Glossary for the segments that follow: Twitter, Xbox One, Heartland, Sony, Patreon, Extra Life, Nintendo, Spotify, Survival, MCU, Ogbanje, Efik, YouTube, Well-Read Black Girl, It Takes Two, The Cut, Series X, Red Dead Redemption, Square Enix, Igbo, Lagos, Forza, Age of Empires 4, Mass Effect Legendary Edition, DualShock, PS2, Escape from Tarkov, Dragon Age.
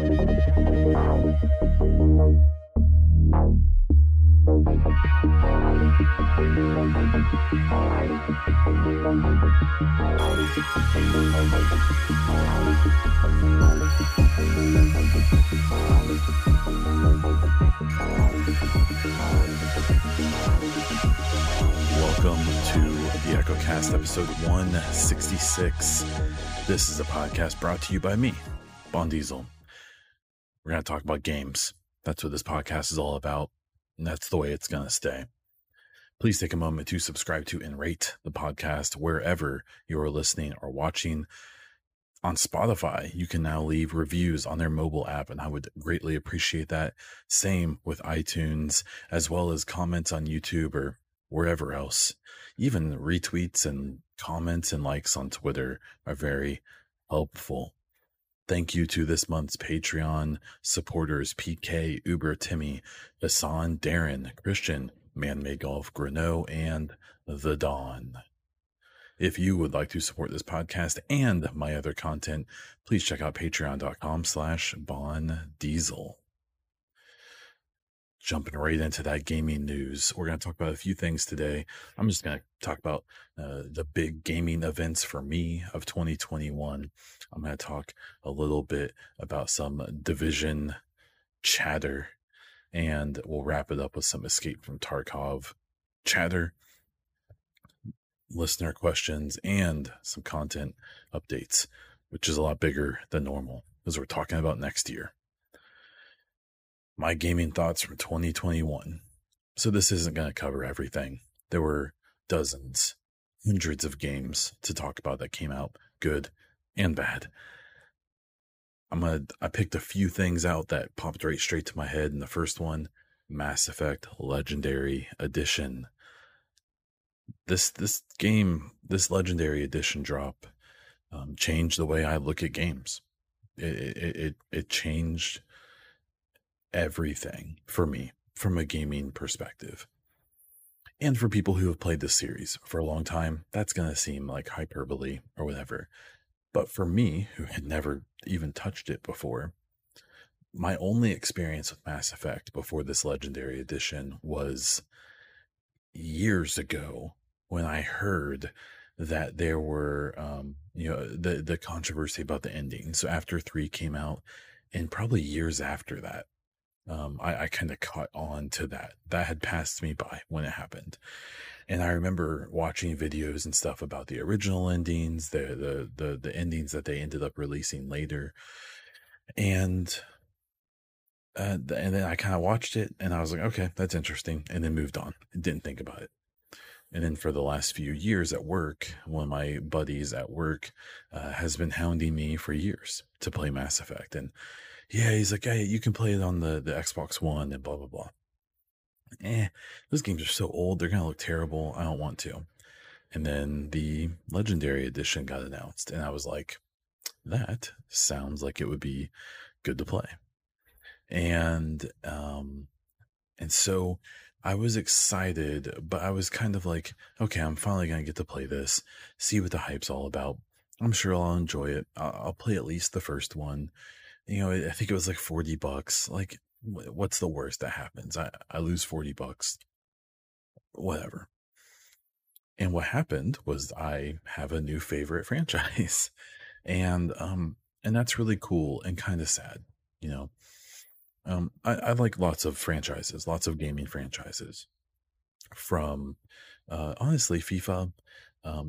Welcome to the EchoCast, episode 166. This is a podcast brought to you by me, Baun Diesel. We're going to talk about games. That's what this podcast is all about, and that's the way it's going to stay. Please take a moment to subscribe to and rate the podcast wherever you are listening or watching. On Spotify, you can now leave reviews on their mobile app, and I would greatly appreciate that. Same with iTunes, as well as comments on YouTube or wherever else. Even retweets and comments and likes on Twitter are very helpful. Thank you to this month's Patreon supporters, PK, Uber, Timmy, Asan, Darren, Christian, Man Made Golf, Grano, and The Dawn. If you would like to support this podcast and my other content, please check out patreon.com/BaunDiesel. Jumping right into that gaming news. We're going to talk about a few things today. I'm just going to talk about the big gaming events for me of 2021. I'm going to talk a little bit about some Division chatter, and we'll wrap it up with some Escape from Tarkov chatter, listener questions, and some content updates, which is a lot bigger than normal because we're talking about next year. My gaming thoughts from 2021. So this isn't going to cover everything. There were dozens, hundreds of games to talk about that came out, good and bad. I picked a few things out that popped right straight to my head. And the first one, Mass Effect Legendary Edition. This game, this Legendary Edition drop, changed the way I look at games. It changed everything for me from a gaming perspective. And for people who have played this series for a long time, that's going to seem like hyperbole or whatever. But for me, who had never even touched it before, my only experience with Mass Effect before this Legendary Edition was years ago when I heard that there were, the controversy about the ending. So after 3 came out, and probably years after that, I kind of caught on to that. That had passed me by when it happened. And I remember watching videos and stuff about the original endings, the endings that they ended up releasing later. And then I kind of watched it and I was like, okay, that's interesting. And then moved on. Didn't think about it. And then for the last few years at work, one of my buddies at work has been hounding me for years to play Mass Effect. And yeah, he's like, hey, you can play it on the Xbox One and blah, blah, blah. Those games are so old. They're going to look terrible. I don't want to. And then the Legendary Edition got announced and I was like, that sounds like it would be good to play. And so I was excited, but I was kind of like, okay, I'm finally going to get to play this, see what the hype's all about. I'm sure I'll enjoy it. I'll play at least the first one. I think it was like $40. Like, what's the worst that happens? I lose $40, whatever. And what happened was I have a new favorite franchise and that's really cool and kind of sad. I like lots of franchises, lots of gaming franchises from, honestly, FIFA,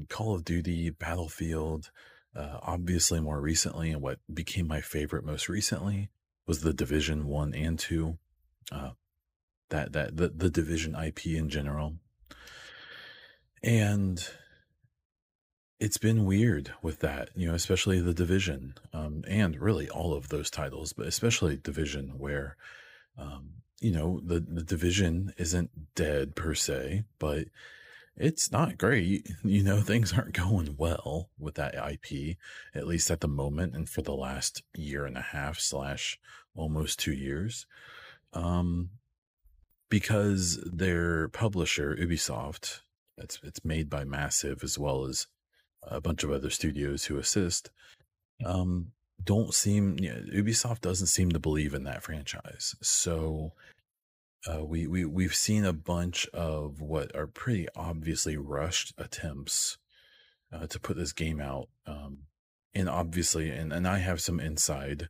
Call of Duty, Battlefield, obviously more recently, and what became my favorite most recently was the Division 1 and 2, the Division IP in general. And it's been weird with that, especially the Division, and really all of those titles, but especially Division, where, the Division isn't dead per se, but it's not great. Things aren't going well with that IP, at least at the moment. And for the last year and a half / almost 2 years, because their publisher, Ubisoft, it's made by Massive as well as a bunch of other studios who assist. don't seem, you know, Ubisoft doesn't seem to believe in that franchise. So we've seen a bunch of what are pretty obviously rushed attempts to put this game out. And obviously, and I have some inside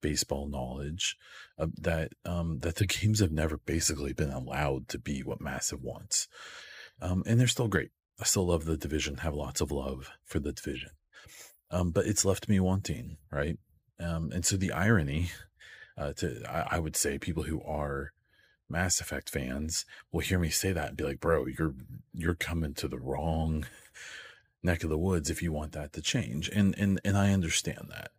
baseball knowledge that the games have never basically been allowed to be what Massive wants. And they're still great. I still love The Division, have lots of love for The Division. But it's left me wanting, right? And so the irony, I would say people who are Mass Effect fans will hear me say that and be like, bro, you're coming to the wrong neck of the woods if you want that to change. And I understand that.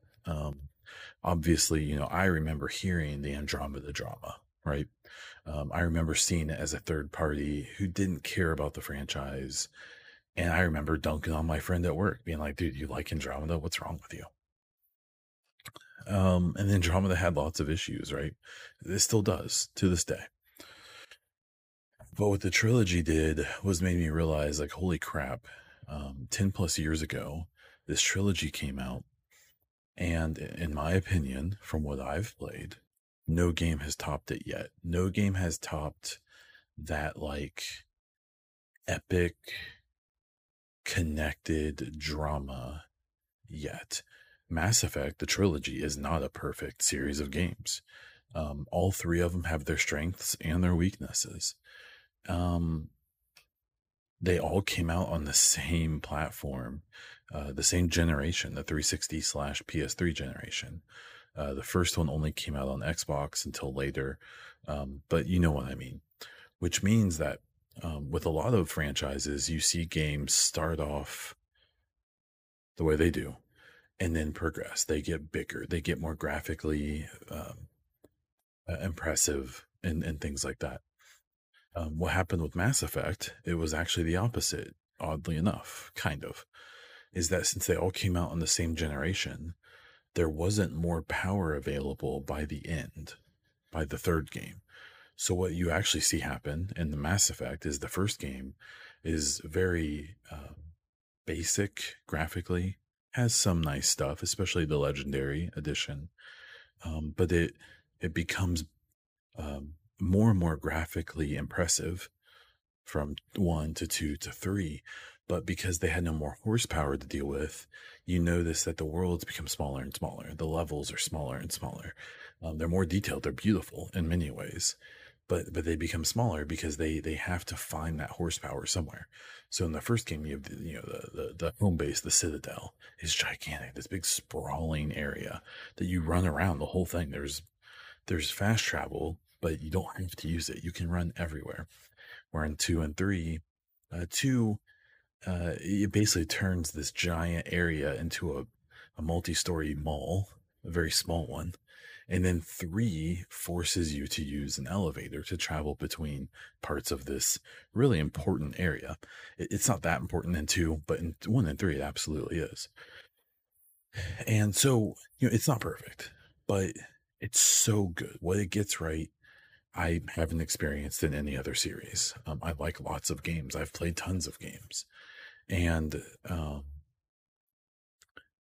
Obviously, you know, I remember hearing the Andromeda drama, right? I remember seeing it as a third party who didn't care about the franchise. And I remember dunking on my friend at work being like, dude, you like Andromeda? What's wrong with you? And Andromeda had lots of issues, right? It still does to this day. But what the trilogy did was made me realize, like, holy crap, 10 plus years ago, this trilogy came out. And in my opinion, from what I've played, no game has topped it yet. No game has topped that, like, epic, connected drama yet. Mass Effect, the trilogy, is not a perfect series of games. All three of them have their strengths and their weaknesses. They all came out on the same platform, the same generation, the 360/PS3 generation. The first one only came out on Xbox until later, but you know what I mean. Which means that with a lot of franchises, you see games start off the way they do and then progress. They get bigger, they get more graphically impressive and things like that. What happened with Mass Effect, it was actually the opposite, oddly enough, kind of, is that since they all came out in the same generation, there wasn't more power available by the end, by the third game. So what you actually see happen in the Mass Effect is the first game is very basic graphically, has some nice stuff, especially the Legendary Edition, but it becomes more and more graphically impressive from 1 to 2 to 3. But because they had no more horsepower to deal with, you notice that the worlds become smaller and smaller. The levels are smaller and smaller. They're more detailed. They're beautiful in many ways, but they become smaller because they have to find that horsepower somewhere. So in the first game, you have the home base, the Citadel, is gigantic. This big sprawling area that you run around the whole thing. There's fast travel, but you don't have to use it. You can run everywhere. Where in 2 and 3, it basically turns this giant area into a multi-story mall, a very small one. And then 3 forces you to use an elevator to travel between parts of this really important area. It's not that important in 2, but in 1 and 3, it absolutely is. And so, you know, it's not perfect, but it's so good. What it gets right, I haven't experienced in any other series. I like lots of games. I've played tons of games. And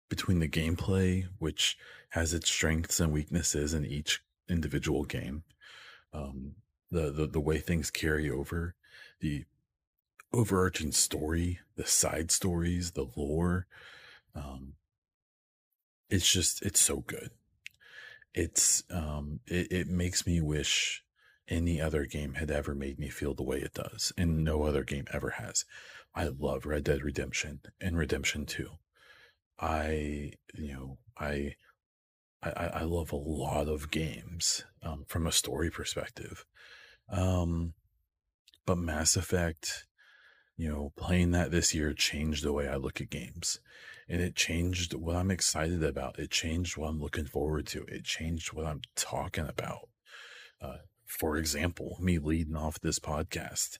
between the gameplay, which has its strengths and weaknesses in each individual game, the way things carry over, the overarching story, the side stories, the lore, it's so good. It makes me wish any other game had ever made me feel the way it does, and no other game ever has. I love Red Dead Redemption and Redemption 2. I love a lot of games, from a story perspective. But Mass Effect, you know, playing that this year changed the way I look at games, and it changed what I'm excited about. It changed what I'm looking forward to. It changed what I'm talking about. For example, me leading off this podcast,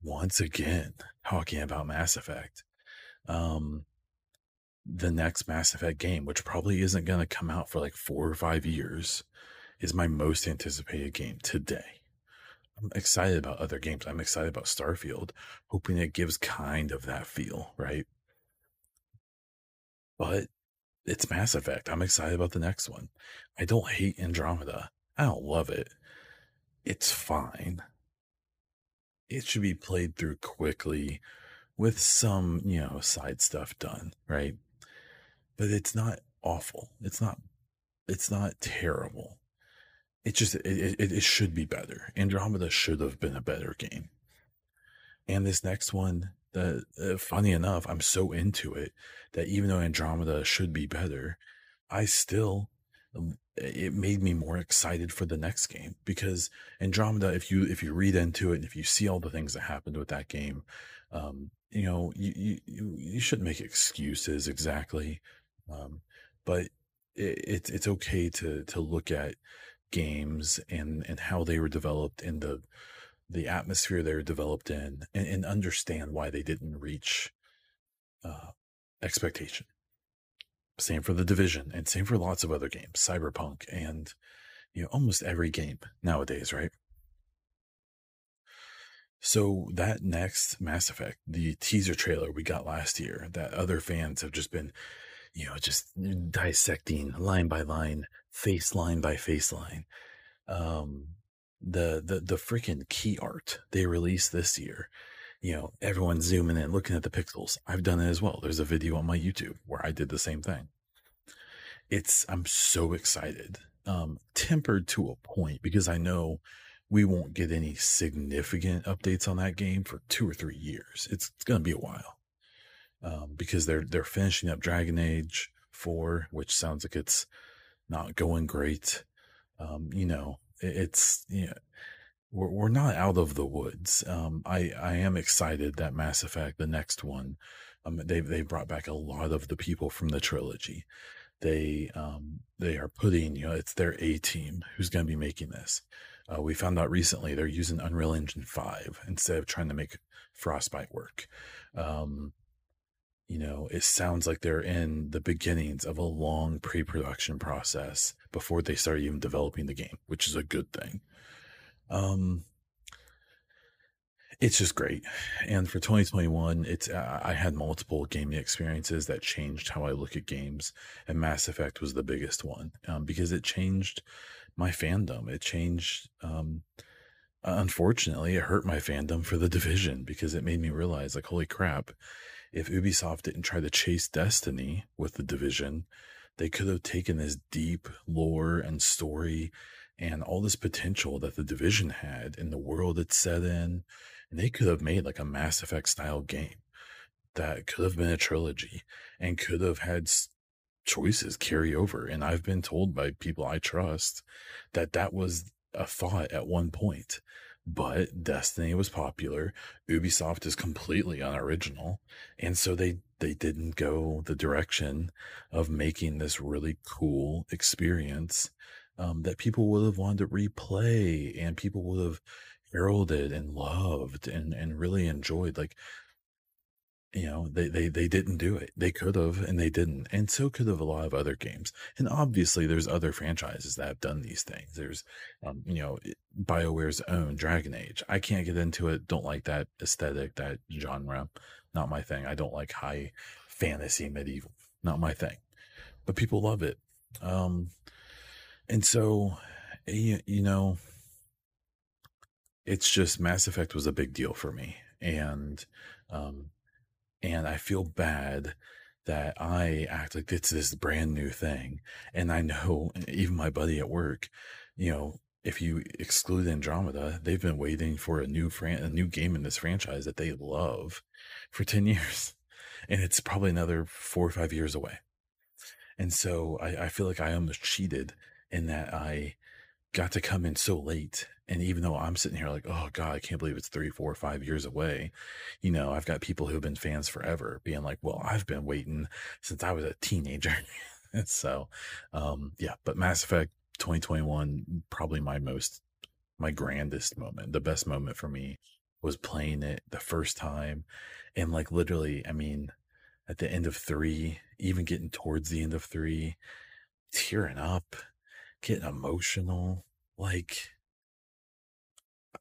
once again, talking about Mass Effect. The next Mass Effect game, which probably isn't going to come out for like 4 or 5 years, is my most anticipated game today. I'm excited about other games. I'm excited about Starfield, hoping it gives kind of that feel, right? But it's Mass Effect. I'm excited about the next one. I don't hate Andromeda. I don't love it. It's fine. It should be played through quickly with some, you know, side stuff done, right? But it's not awful. It's not terrible. It should be better. Andromeda should have been a better game. And this next one, funny enough, I'm so into it that even though Andromeda should be better, it made me more excited for the next game, because Andromeda, if you read into it and if you see all the things that happened with that game, you know, you shouldn't make excuses exactly. But it's okay to look at games and how they were developed and the atmosphere they were developed in and understand why they didn't reach expectation. Same for The Division, and same for lots of other games, Cyberpunk, and, you know, almost every game nowadays, right? So that next Mass Effect, the teaser trailer we got last year, that other fans have just been, you know, just dissecting line by line, face line by face line. The freaking key art they released this year. You know, everyone's zooming in, looking at the pixels. I've done it as well. There's a video on my YouTube where I did the same thing. I'm so excited, tempered to a point, because I know we won't get any significant updates on that game for 2 or 3 years. It's going to be a while, because they're finishing up Dragon Age 4, which sounds like it's not going great. You know, we're not out of the woods. I am excited that Mass Effect, the next one, they brought back a lot of the people from the trilogy. They are putting, you know, it's their A team who's going to be making this. We found out recently they're using Unreal Engine 5 instead of trying to make Frostbite work. You know, it sounds like they're in the beginnings of a long pre-production process before they start even developing the game, which is a good thing. It's just great. And for 2021, I had multiple gaming experiences that changed how I look at games, and Mass Effect was the biggest one, because it changed my fandom. It changed, unfortunately, it hurt my fandom for The Division, because it made me realize, like, holy crap, if Ubisoft didn't try to chase Destiny with The Division, they could have taken this deep lore and story and all this potential that The Division had in the world it's set in, and they could have made like a Mass Effect style game that could have been a trilogy and could have had choices carry over. And I've been told by people I trust that was a thought at one point, but Destiny was popular. Ubisoft is completely unoriginal. And so they didn't go the direction of making this really cool experience that people would have wanted to replay, and people would have heralded and loved and really enjoyed. Like, you know, they didn't do it. They could have, and they didn't. And so could have a lot of other games. And obviously there's other franchises that have done these things. There's, you know, BioWare's own Dragon Age. I can't get into it. Don't like that aesthetic, that genre. Not my thing. I don't like high fantasy medieval. Not my thing. But people love it. And so, you know, it's just Mass Effect was a big deal for me. And I feel bad that I act like it's this brand new thing. And I know even my buddy at work, you know, if you exclude Andromeda, they've been waiting for a new game in this franchise that they love for 10 years. And it's probably another 4 or 5 years away. And so I feel like I almost cheated in that I got to come in so late. And even though I'm sitting here like, oh God, I can't believe it's 3, 4, 5 years away. You know, I've got people who've been fans forever being like, well, I've been waiting since I was a teenager. So, yeah, but Mass Effect 2021, probably my grandest moment. The best moment for me was playing it the first time. And like, literally, I mean, at the end of 3, even getting towards the end of 3, tearing up, getting emotional. Like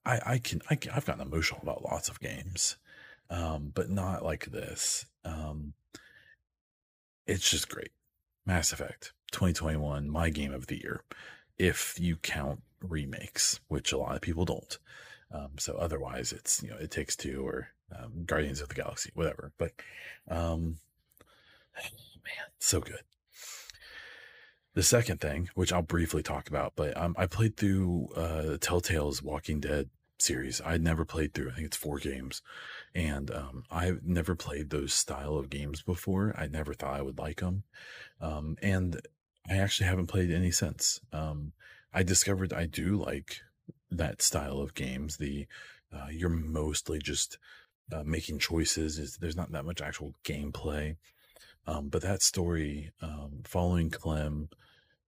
I've gotten emotional about lots of games, but not like this. It's just great. Mass Effect 2021, my game of the year, if you count remakes, which a lot of people don't. So otherwise it's, you know, It Takes Two or Guardians of the Galaxy, whatever. But man, so good. The second thing, which I'll briefly talk about, but I played through Telltale's Walking Dead series. I'd never played through, I think it's 4 games. And I've never played those style of games before. I never thought I would like them. And I actually haven't played any since. I discovered I do like that style of games. You're mostly just making choices. There's not that much actual gameplay. But that story, following Clem,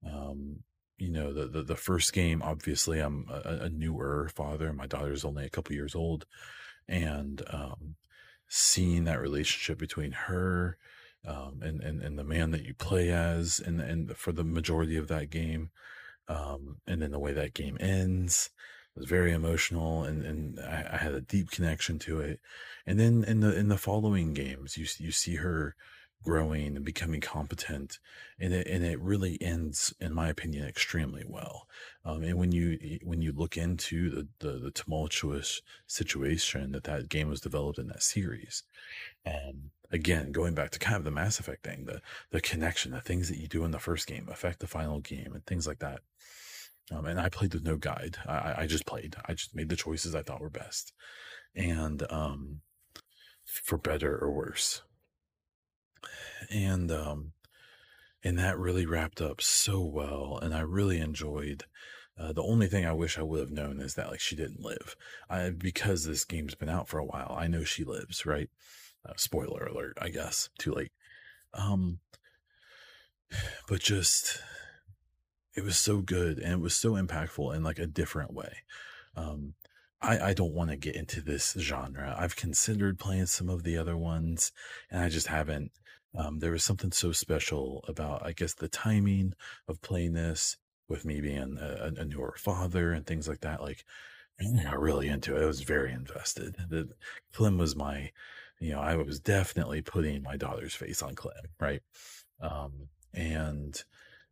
you know, the first game, obviously I'm a newer father. My daughter's only a couple years old, and, seeing that relationship between her, and the man that you play as, and for the majority of that game, and then the way that game ends, it was very emotional, and I had a deep connection to it. And then in the following games, you see her growing and becoming competent, and it really ends, in my opinion, extremely well. And when you look into the tumultuous situation that game was developed in that series, and again going back to kind of the Mass Effect thing, the connection, the things that you do in the first game affect the final game and things like that. And I played with no guide. I just played. I just made the choices I thought were best, and for better or worse. And that really wrapped up so well. And I really enjoyed, the only thing I wish I would have known is that, like, she didn't live. Because this game's been out for a while, I know she lives, right? Spoiler alert, I guess, too late. But just, it was so good, and it was so impactful in like a different way. I don't want to get into this genre. I've considered playing some of the other ones, and I just haven't. There was something so special about, I guess, the timing of playing this with me being a newer father and things like that. Like, I got really into it. I was very invested. Clem was my, you know, I was definitely putting my daughter's face on Clem, right? And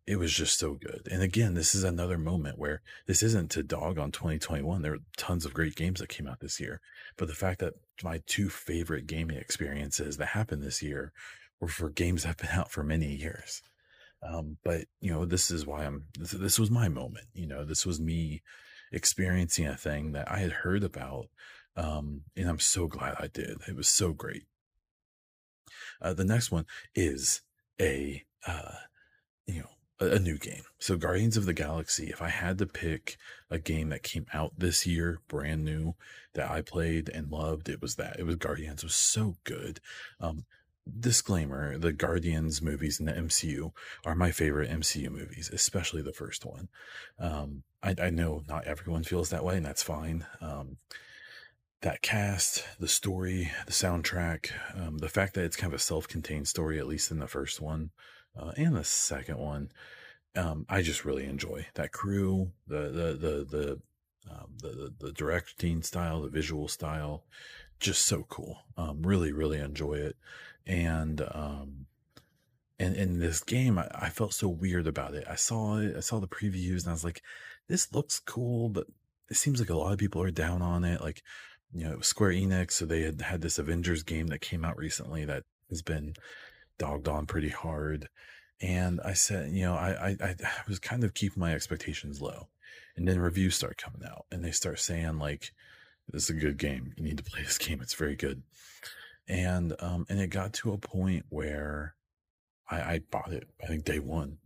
it was just so good. And again, this is another moment where this isn't to dog on 2021. There were tons of great games that came out this year, but the fact that my 2 favorite gaming experiences that happened this year or for games that have been out for many years. But, you know, this is why this was my moment. You know, this was me experiencing a thing that I had heard about. And I'm so glad I did. It was so great. The next one is a new game. So Guardians of the Galaxy, if I had to pick a game that came out this year, brand new, that I played and loved, it was that. It was Guardians. It was so good. Disclaimer, the Guardians movies in the MCU are my favorite MCU movies, especially the first one. I know not everyone feels that way, and that's fine. That cast, the story, the soundtrack, the fact that it's kind of a self-contained story, at least in the first one, and the second one, I just really enjoy that crew, the directing style, the visual style, just so cool. Really, really enjoy it. And in this game, I felt so weird about it. I saw the previews, and I was like, this looks cool, but it seems like a lot of people are down on it. Like, you know, it was Square Enix. So they had this Avengers game that came out recently that has been dogged on pretty hard. And I said, you know, I was kind of keeping my expectations low, and then reviews start coming out, and they start saying, like, this is a good game. You need to play this game. It's very good. And it got to a point where I bought it, I think day one.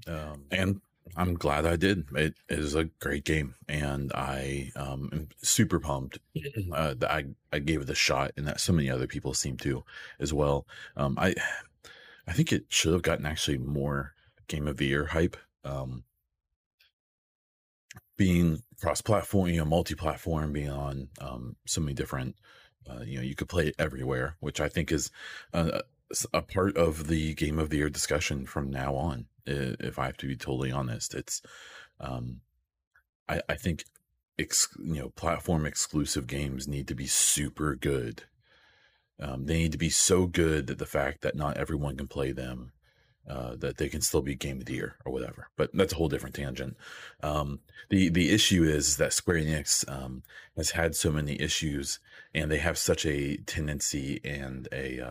And I'm glad I did. It is a great game, and I am super pumped that I gave it a shot, and that so many other people seem to as well. I think it should have gotten actually more Game of the Year hype. Being cross-platform, you know, multi-platform, being on so many different, you know, you could play it everywhere, which I think is a part of the Game of the Year discussion from now on. If I have to be totally honest, it's, I think, you know, platform exclusive games need to be super good. They need to be so good that the fact that not everyone can play them that they can still be Game of the Year or whatever. But that's a whole different tangent. The issue is that Square Enix has had so many issues, and they have such a tendency and a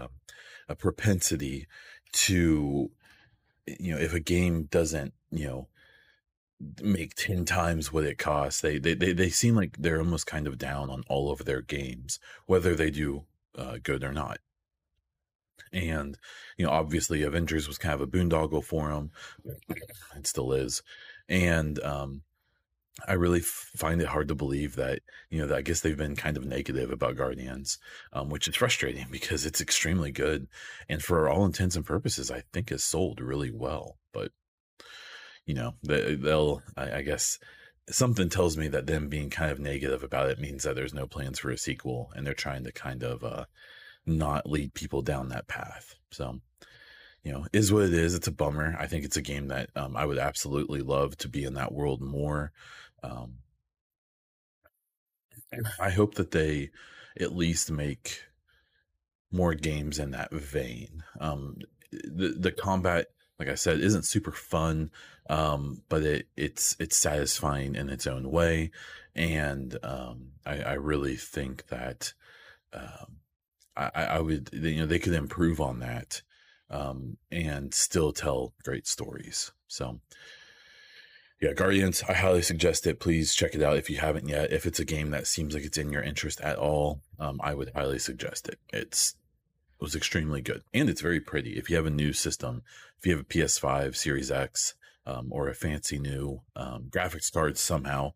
propensity to, you know, if a game doesn't, you know, make 10 times what it costs, they seem like they're almost kind of down on all of their games, whether they do good or not. And, you know, obviously Avengers was kind of a boondoggle for them. It still is. And I really find it hard to believe that, you know, that I guess they've been kind of negative about Guardians, which is frustrating because it's extremely good. And for all intents and purposes, I think it's sold really well. But, you know, I guess something tells me that them being kind of negative about it means that there's no plans for a sequel, and they're trying to kind of not lead people down that path. So, you know, is what it is. It's a bummer. I think it's a game that I would absolutely love to be in that world more. I hope that they at least make more games in that vein. The combat, like I said, isn't super fun, but it's satisfying in its own way. And I really think that I would, you know, they could improve on that and still tell great stories. So yeah, Guardians, I highly suggest it. Please check it out if you haven't yet. If it's a game that seems like it's in your interest at all, I would highly suggest it. It was extremely good, and it's very pretty. If you have a new system, if you have a PS5, Series X, or a fancy new graphics card somehow,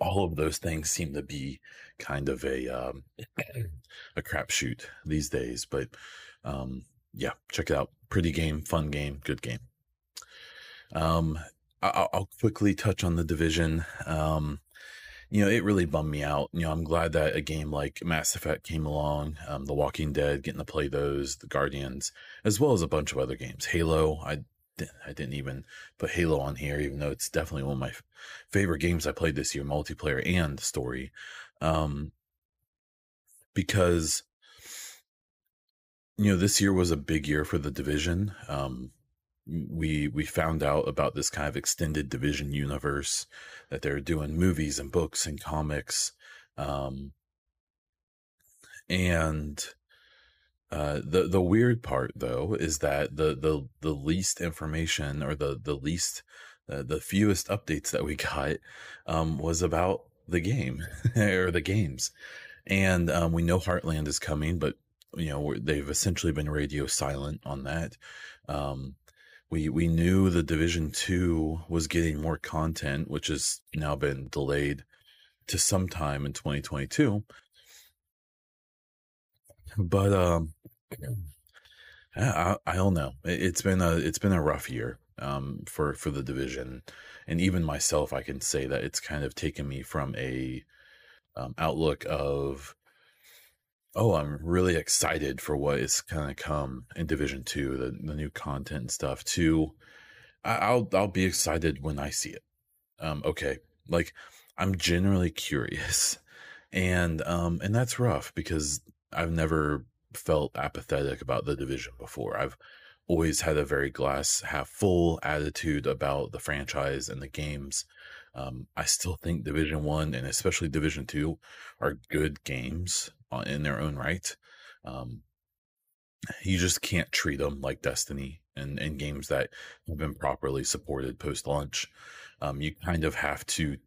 all of those things seem to be kind of a crapshoot these days. But yeah, check it out. Pretty game, fun game, good game. I'll quickly touch on The Division. You know, it really bummed me out. You know, I'm glad that a game like Mass Effect came along, The Walking Dead, getting to play those, The Guardians, as well as a bunch of other games. Halo, I didn't even put Halo on here, even though it's definitely one of my favorite games I played this year, multiplayer and story. Because, you know, this year was a big year for The Division. We found out about this kind of extended Division universe, that they're doing movies and books and comics. The weird part though, is that the least information, or the fewest updates that we got, was about the game or the games. And, we know Heartland is coming, but you know, they've essentially been radio silent on that. We knew the Division 2 was getting more content, which has now been delayed to sometime in 2022. But I don't know. It's been a rough year for the Division, and even myself, I can say that it's kind of taken me from a outlook of, oh, I'm really excited for what is kind of come in Division 2, the new content and stuff, to I'll be excited when I see it. Okay. Like, I'm generally curious, and that's rough because I've never felt apathetic about the Division before. I've always had a very glass half full attitude about the franchise and the games. I still think Division 1 and especially Division 2 are good games in their own right. You just can't treat them like Destiny and games that have been properly supported post-launch. You kind of have to,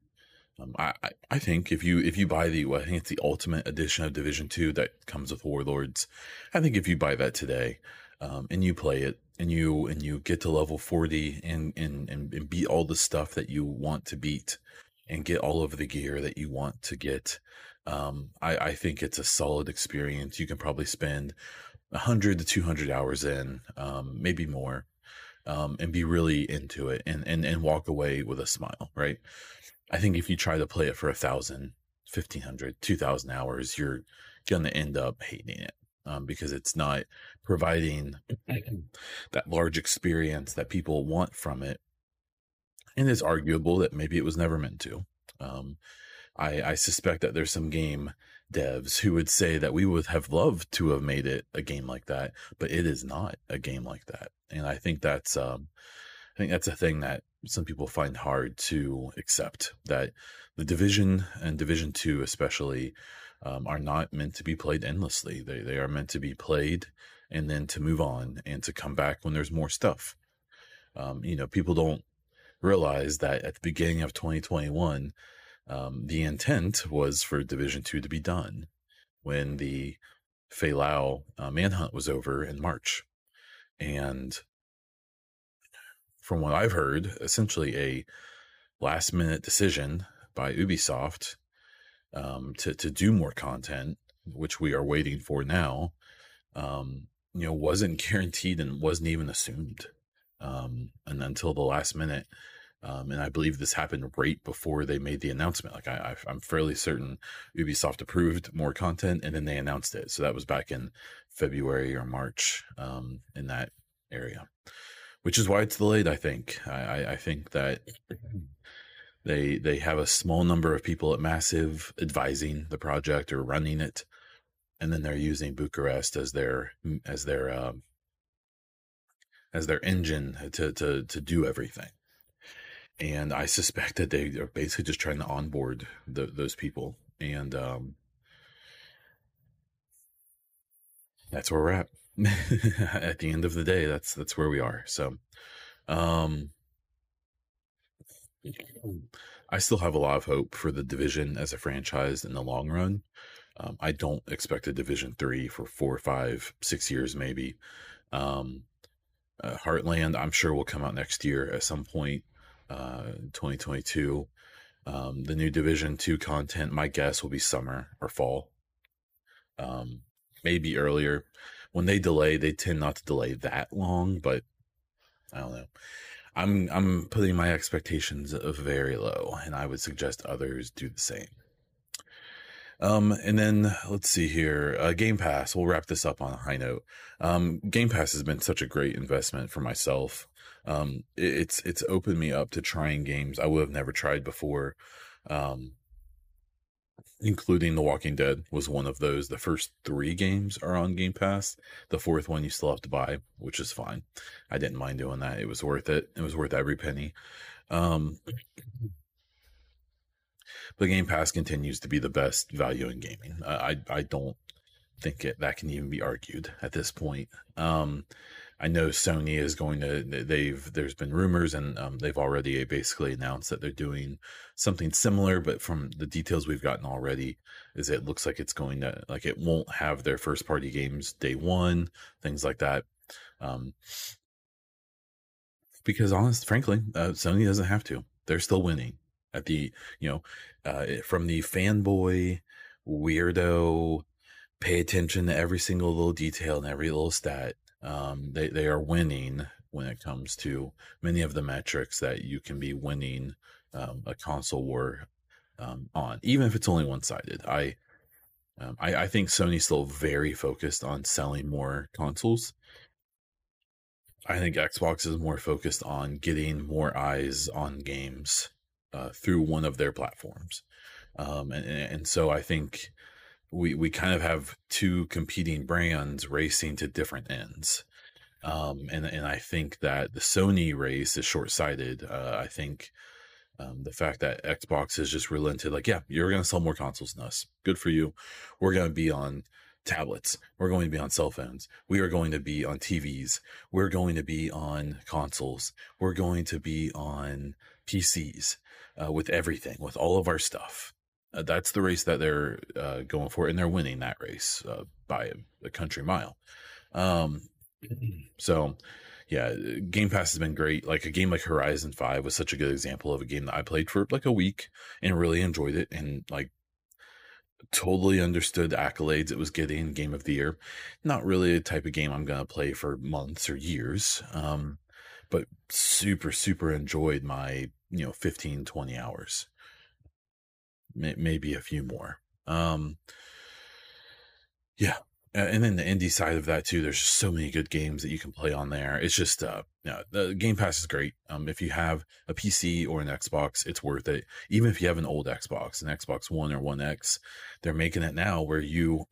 I think if you buy I think it's the ultimate edition of Division 2 that comes with Warlords. I think if you buy that today, and you play it and you get to level 40 and beat all the stuff that you want to beat and get all of the gear that you want to get, I think it's a solid experience. You can probably spend 100 to 200 hours in, maybe more, and be really into it and walk away with a smile, right? I think if you try to play it for 1,000, 1,500, 2,000 hours, you're going to end up hating it, because it's not providing that large experience that people want from it. And it's arguable that maybe it was never meant to. I suspect that there's some game devs who would say that we would have loved to have made it a game like that, but it is not a game like that. And I think that's a thing that some people find hard to accept, that the Division and Division 2 especially are not meant to be played endlessly. They are meant to be played and then to move on and to come back when there's more stuff. You know, people don't realize that at the beginning of 2021, the intent was for Division 2 to be done when the Faelao manhunt was over in March. And from what I've heard, essentially a last-minute decision by Ubisoft to do more content, which we are waiting for now, you know, wasn't guaranteed and wasn't even assumed and until the last minute. And I believe this happened right before they made the announcement. Like I'm fairly certain Ubisoft approved more content and then they announced it. So that was back in February or March in that area, which is why it's delayed. I think, I think that they have a small number of people at Massive advising the project or running it. And then they're using Bucharest as their engine to do everything. And I suspect that they are basically just trying to onboard those people. And that's where we're at. At the end of the day, that's where we are. So I still have a lot of hope for the Division as a franchise in the long run. I don't expect a Division 3 for 4, 5, 6 years, maybe. Heartland, I'm sure, will come out next year at some point. 2022. The new Division 2 content, my guess, will be summer or fall. Maybe earlier. When they delay, they tend not to delay that long, but I don't know. I'm putting my expectations very low, and I would suggest others do the same. And then let's see here. Game Pass. We'll wrap this up on a high note. Game Pass has been such a great investment for myself. It's opened me up to trying games I would have never tried before, including The Walking Dead was one of those. The first 3 games are on Game Pass. The 4th one you still have to buy, which is fine. I didn't mind doing that. It was worth it. It was worth every penny. But Game Pass continues to be the best value in gaming. I don't think that can even be argued at this point. I know Sony is going to, there's been rumors and they've already basically announced that they're doing something similar, but from the details we've gotten already is it looks like it's going to, like it won't have their first party games day one, things like that. Because frankly, Sony doesn't have to, they're still winning at the, from the fanboy weirdo, pay attention to every single little detail and every little stat. They are winning when it comes to many of the metrics that you can be winning a console war on, even if it's only one-sided. I think Sony's still very focused on selling more consoles. I think Xbox is more focused on getting more eyes on games through one of their platforms. And so I think we kind of have 2 competing brands racing to different ends. And I think that the Sony race is short-sighted. I think the fact that Xbox has just relented, like, yeah, you're going to sell more consoles than us. Good for you. We're going to be on tablets. We're going to be on cell phones. We are going to be on TVs. We're going to be on consoles. We're going to be on PCs with everything, with all of our stuff. That's the race that they're going for, and they're winning that race by a country mile. So, yeah, Game Pass has been great. Like a game like Horizon 5 was such a good example of a game that I played for like a week and really enjoyed it and like totally understood the accolades it was getting, Game of the Year. Not really a type of game I'm going to play for months or years, but super, super enjoyed my, 15, 20 hours. Maybe a few more. Yeah, And then the indie side of that too, there's just so many good games that you can play on there. It's just, no, the Game Pass is great. If you have a PC or an Xbox, it's worth it. Even if you have an old Xbox, an Xbox One or One X, they're making it now where you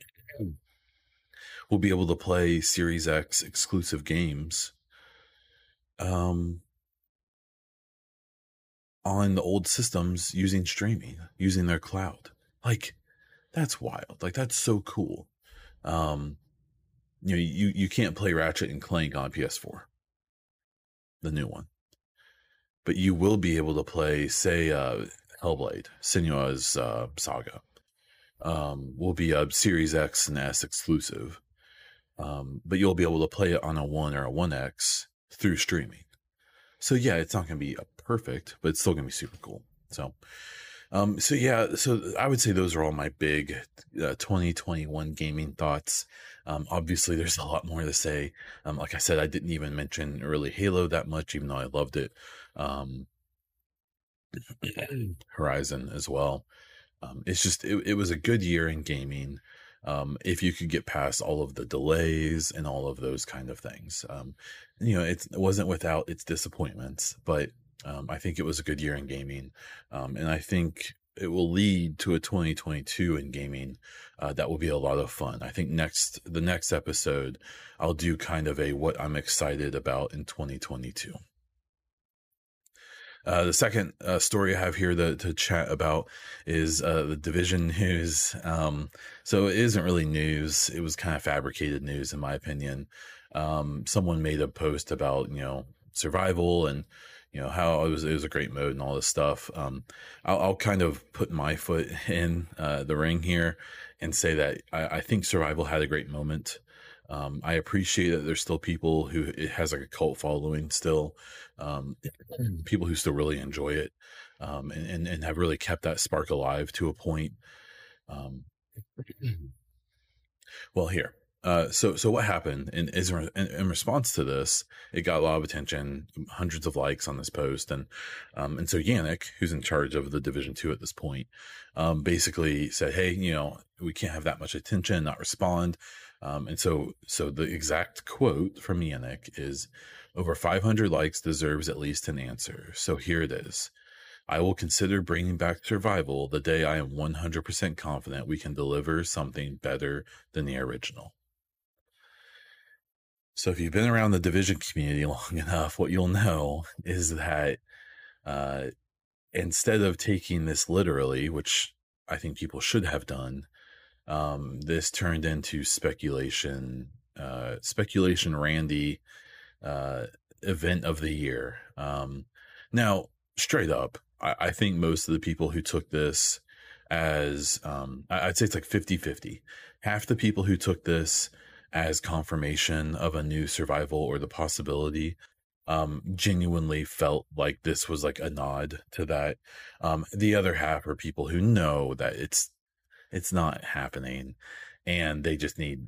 will be able to play Series X exclusive games on the old systems using streaming, using their cloud. Like, that's wild. Like, that's so cool. You know, you can't play Ratchet and Clank on PS4, the new one, but you will be able to play, say, Hellblade, Senua's Saga, will be a Series X and S exclusive, but you'll be able to play it on a 1 or a 1X through streaming. So yeah, it's not going to be perfect, but it's still going to be super cool. So I would say those are all my big 2021 gaming thoughts. Obviously, there's a lot more to say. Like I said, I didn't even mention really Halo that much, even though I loved it. Horizon as well. It's just, it was a good year in gaming. If you could get past all of the delays and all of those kind of things, you know, it wasn't without its disappointments, but I think it was a good year in gaming, and I think it will lead to a 2022 in gaming that will be a lot of fun. I think the next episode, I'll do kind of a what I'm excited about in 2022. The second story I have here to chat about is the Division news. So it isn't really news. It was kind of fabricated news, in my opinion. Someone made a post about, you know, survival and, you know, how it was a great mode and all this stuff. I'll kind of put my foot in the ring here and say that I think survival had a great moment. I appreciate that there's still people who it has like a cult following still, people who still really enjoy it, and have really kept that spark alive to a point. So what happened in response to this, it got a lot of attention, hundreds of likes on this post. And so Yannick, who's in charge of the Division 2 at this point, basically said, hey, you know, we can't have that much attention, not respond. And so the exact quote from Yannick is, over 500 likes deserves at least an answer. So here it is. I will consider bringing back survival the day I am 100% confident we can deliver something better than the original. So if you've been around the Division community long enough, what you'll know is that instead of taking this literally, which I think people should have done, this turned into speculation, Randy event of the year. Now, straight up, I think most of the people who took this as, I'd say it's like 50-50. Half the people who took this as confirmation of a new survival or the possibility, genuinely felt like this was like a nod to that. The other half are people who know that it's not happening and they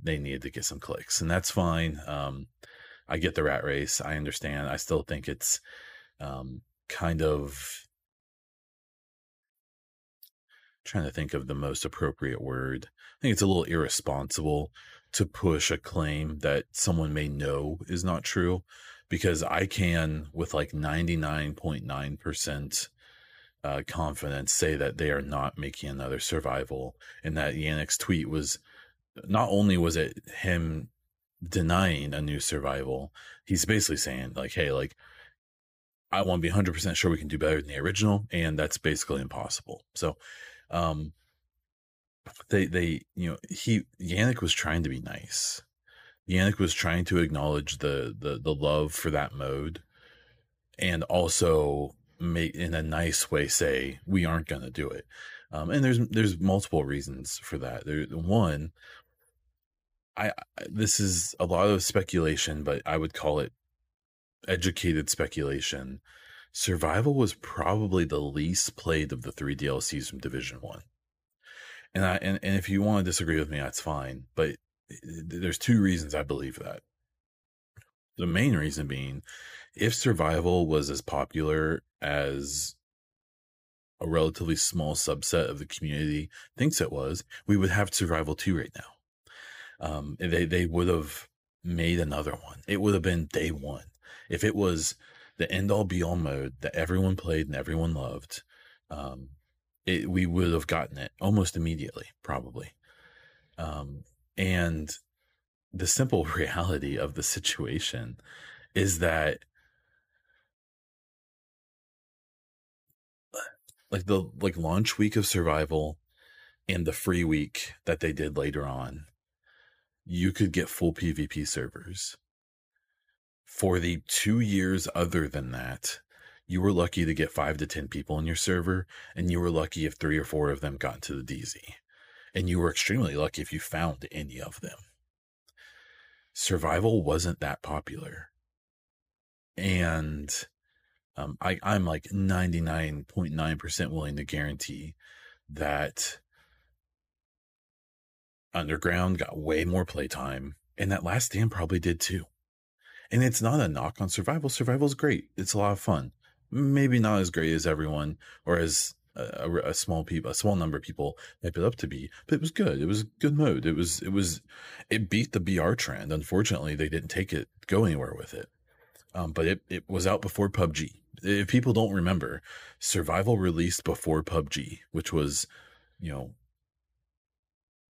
needed to get some clicks, and that's fine. I get the rat race. I understand. I still think it's, kind of trying to think of the most appropriate word. I think it's a little irresponsible to push a claim that someone may know is not true, because I can, with like 99.9% confidence, say that they are not making another survival, and that Yannick's tweet was, not only was it him denying a new survival, he's basically saying like, hey, like, I want to be 100% sure we can do better than the original, and that's basically impossible. So, Yannick was trying to be nice. Yannick was trying to acknowledge the love for that mode, and also make, in a nice way, say we aren't going to do it. And there's multiple reasons for that. One, this is a lot of speculation, but I would call it educated speculation. Survival was probably the least played of the three DLCs from Division 1. And if you want to disagree with me, that's fine. But there's two reasons I believe that. The main reason being, if survival was as popular as a relatively small subset of the community thinks it was, we would have Survival 2 right now. They would have made another one. It would have been day one. If it was the end all be all mode that everyone played and everyone loved, we would have gotten it almost immediately, probably. And the simple reality of the situation is that, like, the launch week of survival and the free week that they did later on, you could get full PvP servers. For the 2 years other than that, you were lucky to get 5 to 10 people in your server, and you were lucky if 3 or 4 of them got to the DZ, and you were extremely lucky if you found any of them. Survival wasn't that popular, and I'm like 99.9% willing to guarantee that Underground got way more playtime, and that Last Stand probably did too. And it's not a knock on survival. Survival's great. It's a lot of fun. Maybe not as great as everyone, or as a small number of people hype it up to be, but it was good. It was a good mode. It beat the BR trend. Unfortunately, they didn't go anywhere with it. But it was out before PUBG. If people don't remember, survival released before PUBG, which was,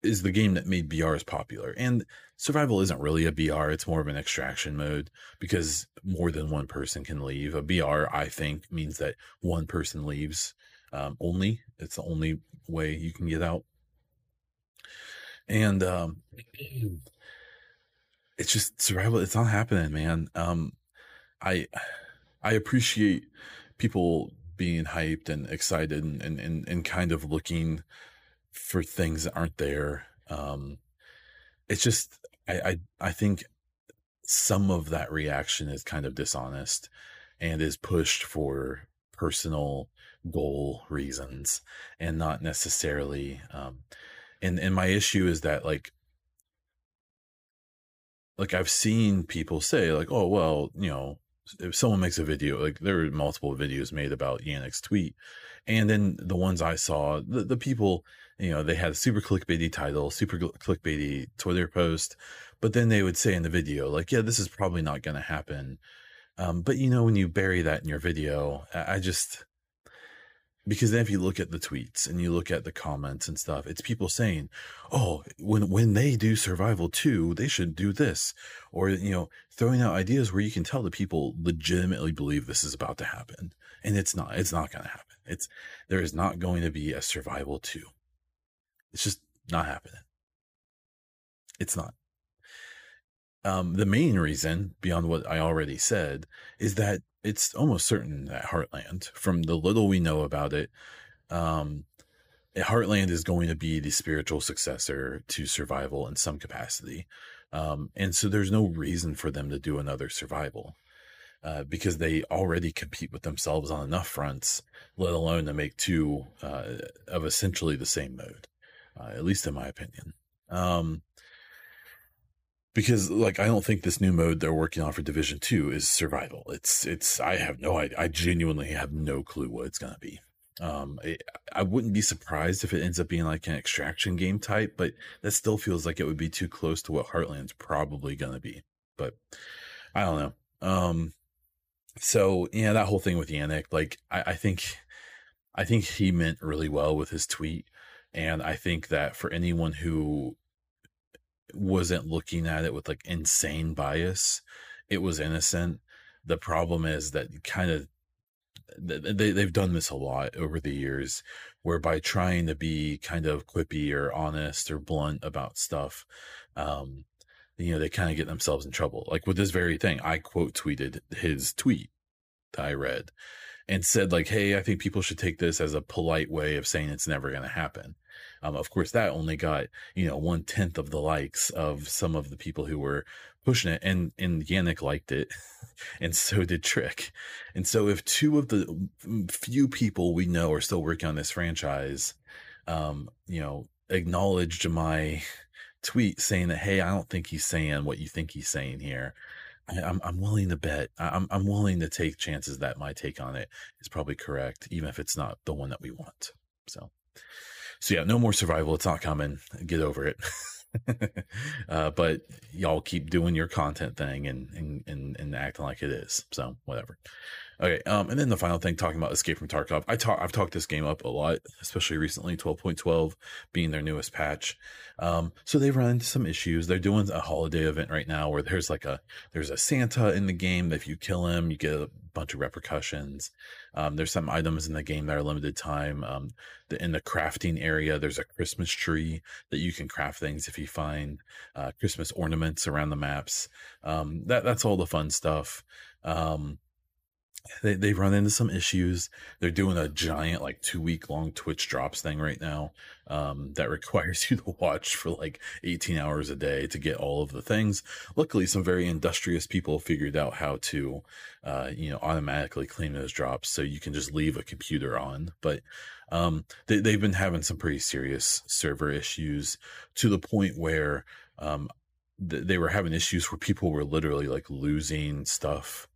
is the game that made BRs popular. And survival isn't really a BR. It's more of an extraction mode because more than one person can leave. A BR, I think, means that one person leaves only. It's the only way you can get out. And it's just survival. It's not happening, man. I appreciate people being hyped and excited and kind of looking for things that aren't there. It's just, I think some of that reaction is kind of dishonest and is pushed for personal goal reasons and not necessarily, and my issue is that like I've seen people say like, oh, well, if someone makes a video, like there were multiple videos made about Yannick's tweet. And then the ones I saw, the people, they had a super clickbaity title, super clickbaity Twitter post, but then they would say in the video, like, yeah, this is probably not going to happen. But when you bury that in your video, because then if you look at the tweets and you look at the comments and stuff, it's people saying, oh, when they do survival 2, they should do this. Or, throwing out ideas where you can tell the people legitimately believe this is about to happen. And it's not going to happen. There is not going to be a survival 2. It's just not happening. It's not. The main reason, beyond what I already said, is that it's almost certain that Heartland, from the little we know about it, Heartland is going to be the spiritual successor to survival in some capacity. And so there's no reason for them to do another survival because they already compete with themselves on enough fronts, let alone to make 2 of essentially the same mode, at least in my opinion. Because I don't think this new mode they're working on for Division 2 is survival. I have no idea. I genuinely have no clue what it's going to be. I wouldn't be surprised if it ends up being like an extraction game type, but that still feels like it would be too close to what Heartland's probably going to be, but I don't know. So yeah, that whole thing with Yannick, I think he meant really well with his tweet. And I think that for anyone who wasn't looking at it with insane bias, it was innocent. The problem is that kind of they've done this a lot over the years, where by trying to be kind of quippy or honest or blunt about stuff, they kind of get themselves in trouble. Like with this very thing, I quote tweeted his tweet that I read and said hey, I think people should take this as a polite way of saying it's never going to happen. Of course, that only got, 1/10 of the likes of some of the people who were pushing it, and Yannick liked it, and so did Trick. And so if 2 of the few people we know are still working on this franchise, acknowledged my tweet saying that, hey, I don't think he's saying what you think he's saying here, I'm willing to bet, I'm willing to take chances that my take on it is probably correct, even if it's not the one that we want. So yeah, no more survival. It's not coming. Get over it. But y'all keep doing your content thing and acting like it is. So whatever. Okay. And then the final thing, talking about Escape from Tarkov. I've talked this game up a lot, especially recently, 12.12 being their newest patch. So they've run into some issues. They're doing a holiday event right now where there's like there's a Santa in the game that if you kill him, you get a bunch of repercussions. There's some items in the game that are limited time. In the crafting area, there's a Christmas tree that you can craft things if you find Christmas ornaments around the maps. That's all the fun stuff. They've run into some issues. They're doing a giant, like, 2-week-long Twitch drops thing right now that requires you to watch for, like, 18 hours a day to get all of the things. Luckily, some very industrious people figured out how to, automatically claim those drops so you can just leave a computer on. But they've been having some pretty serious server issues to the point where they were having issues where people were literally, like, losing stuff.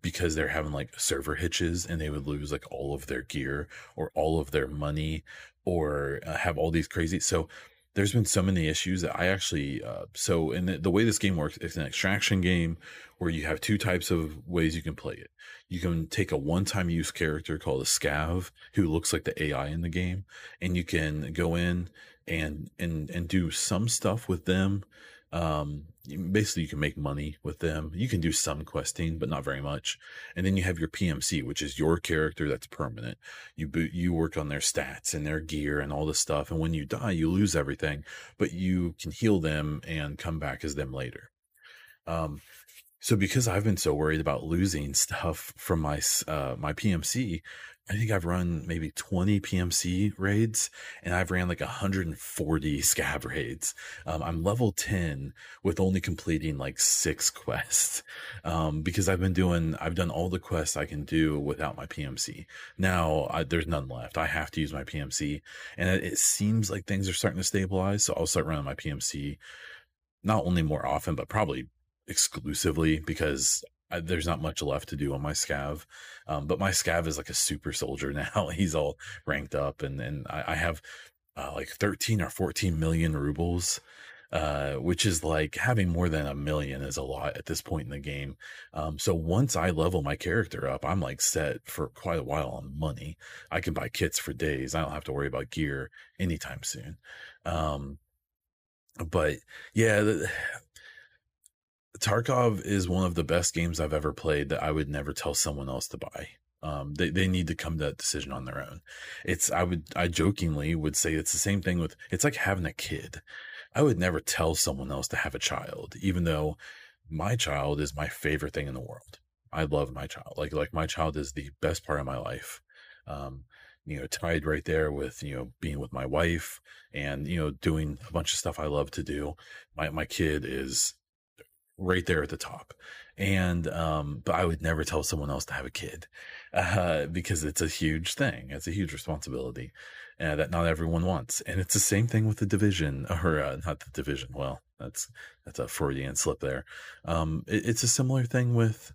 Because they're having like server hitches and they would lose like all of their gear or all of their money or have all these crazy. So there's been so many issues that I actually, and the way this game works, it's an extraction game where you have two types of ways you can play it. You can take a one-time use character called a scav who looks like the AI in the game, and you can go in and do some stuff with them. Basically you can make money with them. You can do some questing, but not very much. And then you have your PMC, which is your character that's permanent. You work on their stats and their gear and all this stuff. And when you die, you lose everything, but you can heal them and come back as them later. So because I've been so worried about losing stuff from my, my PMC, I think I've run maybe 20 PMC raids and I've ran like 140 scab raids. I'm level 10 with only completing like 6 quests, because I've done all the quests I can do without my PMC. Now there's none left. I have to use my PMC, and it seems like things are starting to stabilize. So I'll start running my PMC not only more often, but probably exclusively, because there's not much left to do on my scav. But my scav is like a super soldier now. He's all ranked up, and I have like 13 or 14 million rubles, which is like having more than 1 million is a lot at this point in the game. So once I level my character up, I'm like set for quite a while on money. I can buy kits for days. I don't have to worry about gear anytime soon. But yeah, Tarkov is one of the best games I've ever played that I would never tell someone else to buy. They need to come to that decision on their own. I jokingly would say it's the same thing with, it's like having a kid. I would never tell someone else to have a child, even though my child is my favorite thing in the world. I love my child. Like my child is the best part of my life. Tied right there with, being with my wife and, doing a bunch of stuff I love to do. My kid is right there at the top. And, but I would never tell someone else to have a kid, because it's a huge thing. It's a huge responsibility that not everyone wants. And it's the same thing with the Division, or not the Division. Well, that's a Freudian slip there. It's a similar thing with,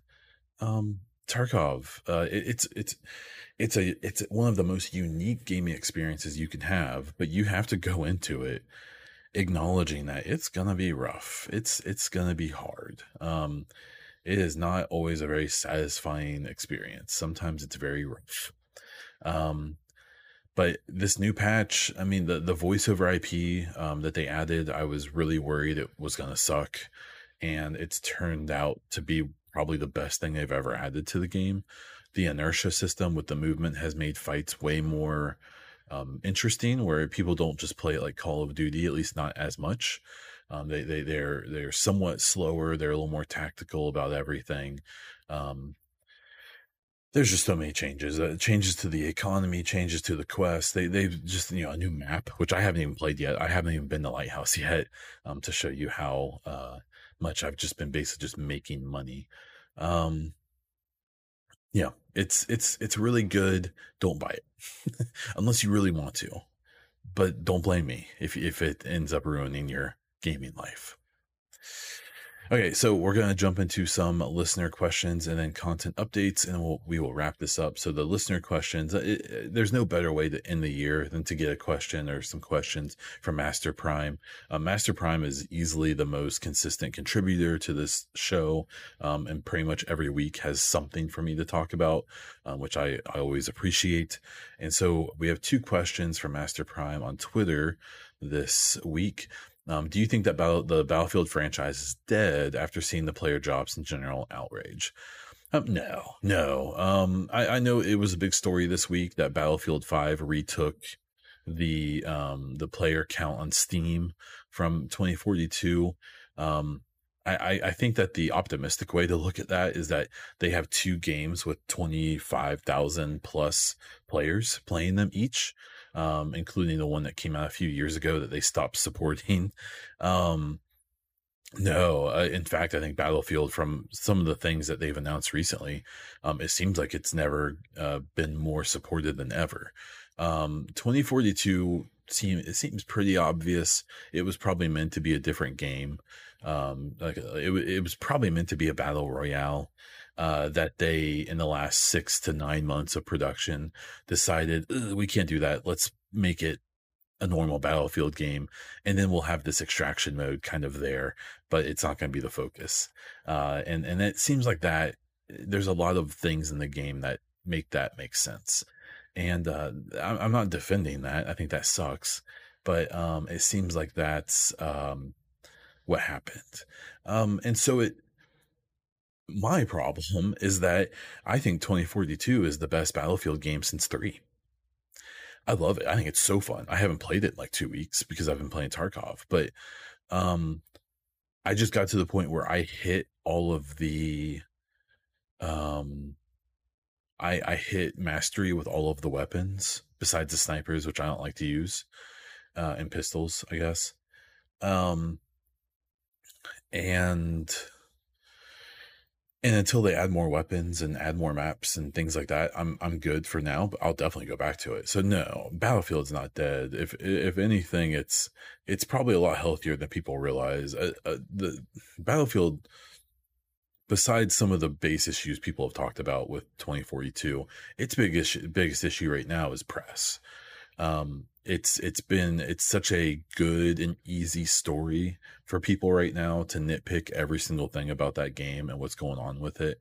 Tarkov. It's one of the most unique gaming experiences you can have, but you have to go into it acknowledging that it's gonna be rough. It's gonna be hard. It is not always a very satisfying experience. Sometimes it's very rough. But this new patch, I mean, the voice over IP that they added, I was really worried it was gonna suck, and it's turned out to be probably the best thing they've ever added to the game. The inertia system with the movement has made fights way more interesting, where people don't just play it like Call of Duty, at least not as much. They're somewhat slower. They're a little more tactical about everything. There's just so many changes, changes to the economy, changes to the quest. They've just, a new map, which I haven't even played yet. I haven't even been to Lighthouse yet, to show you how, much I've just been basically just making money. Yeah, it's really good. Don't buy it unless you really want to, but don't blame me if it ends up ruining your gaming life. Okay, so we're going to jump into some listener questions and then content updates, and we will wrap this up. So the listener questions, there's no better way to end the year than to get a question or some questions from Master Prime. Master Prime is easily the most consistent contributor to this show, and pretty much every week has something for me to talk about, which I always appreciate. And so we have two questions from Master Prime on Twitter this week. Do you think that the Battlefield franchise is dead after seeing the player drops and general outrage? No. I know it was a big story this week that Battlefield 5 retook the player count on Steam from 2042. I think that the optimistic way to look at that is that they have two games with 25,000 plus players playing them each. Including the one that came out a few years ago that they stopped supporting. In fact, I think Battlefield, from some of the things that they've announced recently, it seems like it's never been more supported than ever. 2042 seems pretty obvious. It was probably meant to be a different game. It was probably meant to be a battle royale. That they, in the last 6 to 9 months of production, decided we can't do that. Let's make it a normal Battlefield game, and then we'll have this extraction mode kind of there, but it's not going to be the focus. And it seems like that there's a lot of things in the game that make that make sense. And I'm not defending that. I think that sucks, but it seems like that's what happened. And so it. My problem is that I think 2042 is the best Battlefield game since 3. I love it. I think it's so fun. I haven't played it in like 2 weeks because I've been playing Tarkov, but I just got to the point where I hit all of the I hit mastery with all of the weapons besides the snipers, which I don't like to use, and pistols, I guess. And until they add more weapons and add more maps and things like that, I'm good for now, but I'll definitely go back to it. So no, Battlefield's not dead. If anything, it's probably a lot healthier than people realize. The Battlefield, besides some of the base issues people have talked about with 2042, its biggest issue right now is press. It's such a good and easy story for people right now to nitpick every single thing about that game and what's going on with it.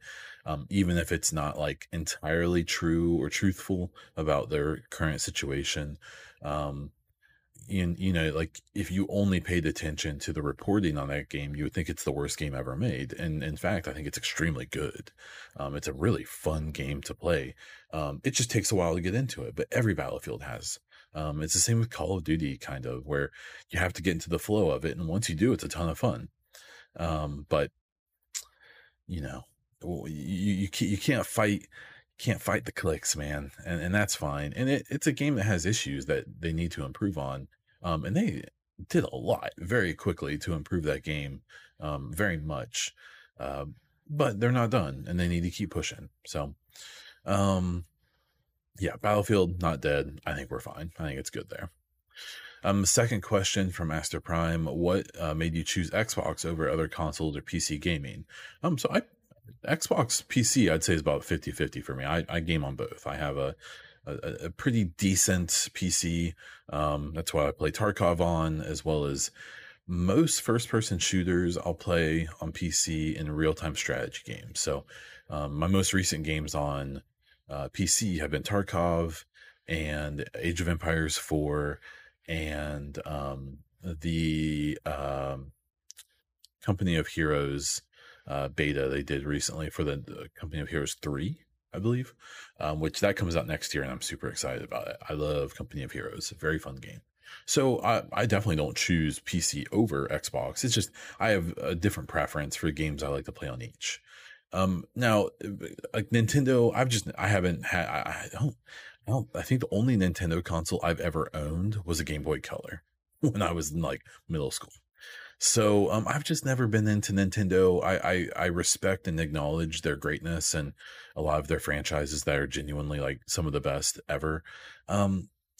Even if it's not like entirely true or truthful about their current situation. And you know, like if you only paid attention to the reporting on that game, you would think it's the worst game ever made. And in fact, I think it's extremely good. It's a really fun game to play. It just takes a while to get into it, but every Battlefield has. It's the same with Call of Duty, kind of, where you have to get into the flow of it. And once you do, it's a ton of fun. But, you know, you can't fight the clicks, man. And that's fine. And it's a game that has issues that they need to improve on. And they did a lot very quickly to improve that game very much. But they're not done and they need to keep pushing. So, yeah, Battlefield, not dead. I think we're fine. I think it's good there. Second question from Master Prime. What made you choose Xbox over other consoles or PC gaming? So Xbox, PC, I'd say is about 50-50 for me. I game on both. I have a pretty decent PC. That's why I play Tarkov on, as well as most first-person shooters I'll play on PC in real-time strategy games. So my most recent games on PC have been Tarkov and Age of Empires 4 and the Company of Heroes beta they did recently for the Company of Heroes 3, I believe, which that comes out next year, and I'm super excited about it. I love Company of Heroes. A very fun game. So I definitely don't choose PC over Xbox. It's just I have a different preference for games I like to play on each. Now, like Nintendo, I think the only Nintendo console I've ever owned was a Game Boy Color when I was in like middle school. So, I've just never been into Nintendo. I respect and acknowledge their greatness and a lot of their franchises that are genuinely like some of the best ever.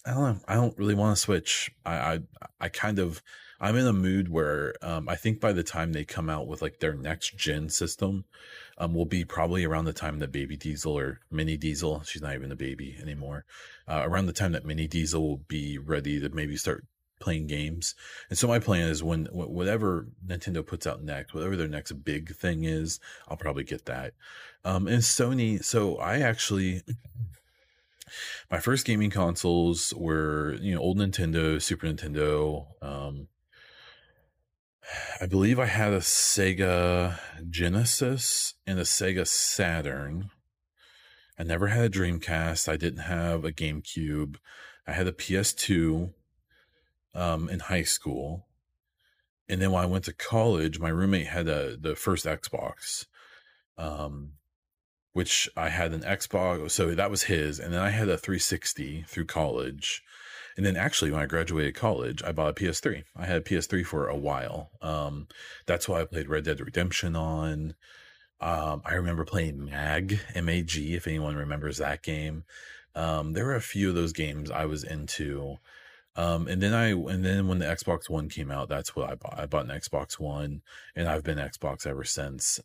I don't know. I don't really want to switch. I'm in a mood where I think by the time they come out with like their next gen system, will be probably around the time that Baby Diesel or Mini Diesel, she's not even a baby anymore, around the time that Mini Diesel will be ready to maybe start playing games. And so my plan is when whatever Nintendo puts out next, whatever their next big thing is, I'll probably get that. And Sony, so I actually... My first gaming consoles were, old Nintendo, Super Nintendo. I believe I had a Sega Genesis and a Sega Saturn. I never had a Dreamcast. I didn't have a GameCube. I had a PS2 in high school. And then when I went to college, my roommate had the first Xbox. Which I had an Xbox, so that was his. And then I had a 360 through college. And then actually when I graduated college, I bought a PS3. I had a PS3 for a while. That's why I played Red Dead Redemption on. I remember playing MAG, M-A-G, if anyone remembers that game. There were a few of those games I was into. And then when the Xbox One came out, that's what I bought. I bought an Xbox One, and I've been Xbox ever since.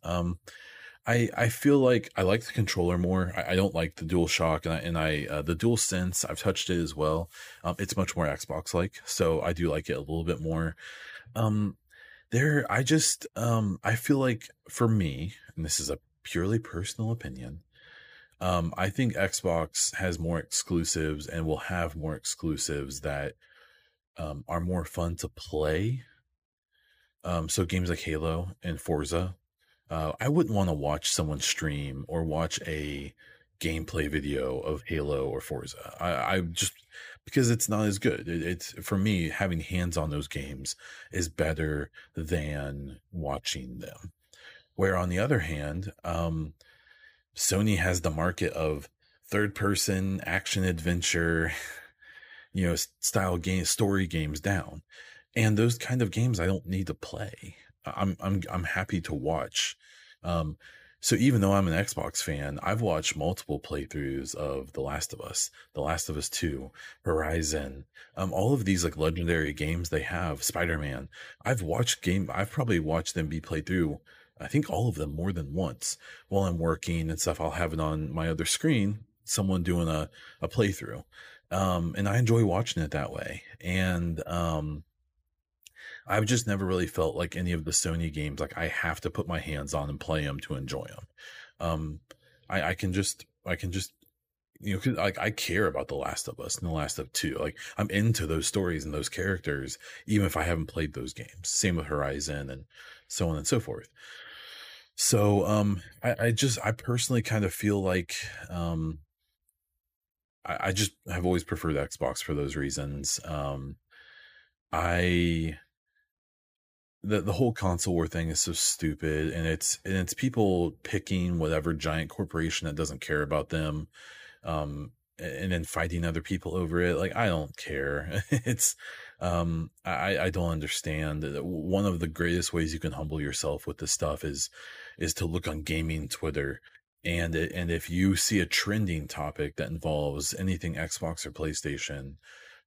I feel like I like the controller more. I don't like the DualShock and the DualSense. I've touched it as well. It's much more Xbox-like, so I do like it a little bit more. I feel like for me, and this is a purely personal opinion, I think Xbox has more exclusives and will have more exclusives that are more fun to play. So games like Halo and Forza. I wouldn't want to watch someone stream or watch a gameplay video of Halo or Forza. I just, because it's not as good. It's for me, having hands on those games is better than watching them. Where on the other hand, Sony has the market of third person action adventure, style game, story games down. And those kind of games I don't need to play. I'm happy to watch. So even though I'm an Xbox fan, I've watched multiple playthroughs of The Last of Us, The Last of Us 2, Horizon, all of these like legendary games they have, Spider-Man. I've probably watched them be played through, I think all of them more than once. While I'm working and stuff, I'll have it on my other screen, someone doing a playthrough. And I enjoy watching it that way. And I've just never really felt like any of the Sony games, like I have to put my hands on and play them to enjoy them. I can just, like I care about The Last of Us and The Last of Us 2. Like I'm into those stories and those characters, even if I haven't played those games. Same with Horizon and so on and so forth. So I personally kind of feel like I just have always preferred Xbox for those reasons. The whole console war thing is so stupid, and it's people picking whatever giant corporation that doesn't care about them, and then fighting other people over it. Like I don't care. It's I don't understand. One of the greatest ways you can humble yourself with this stuff is to look on gaming Twitter, and if you see a trending topic that involves anything Xbox or PlayStation.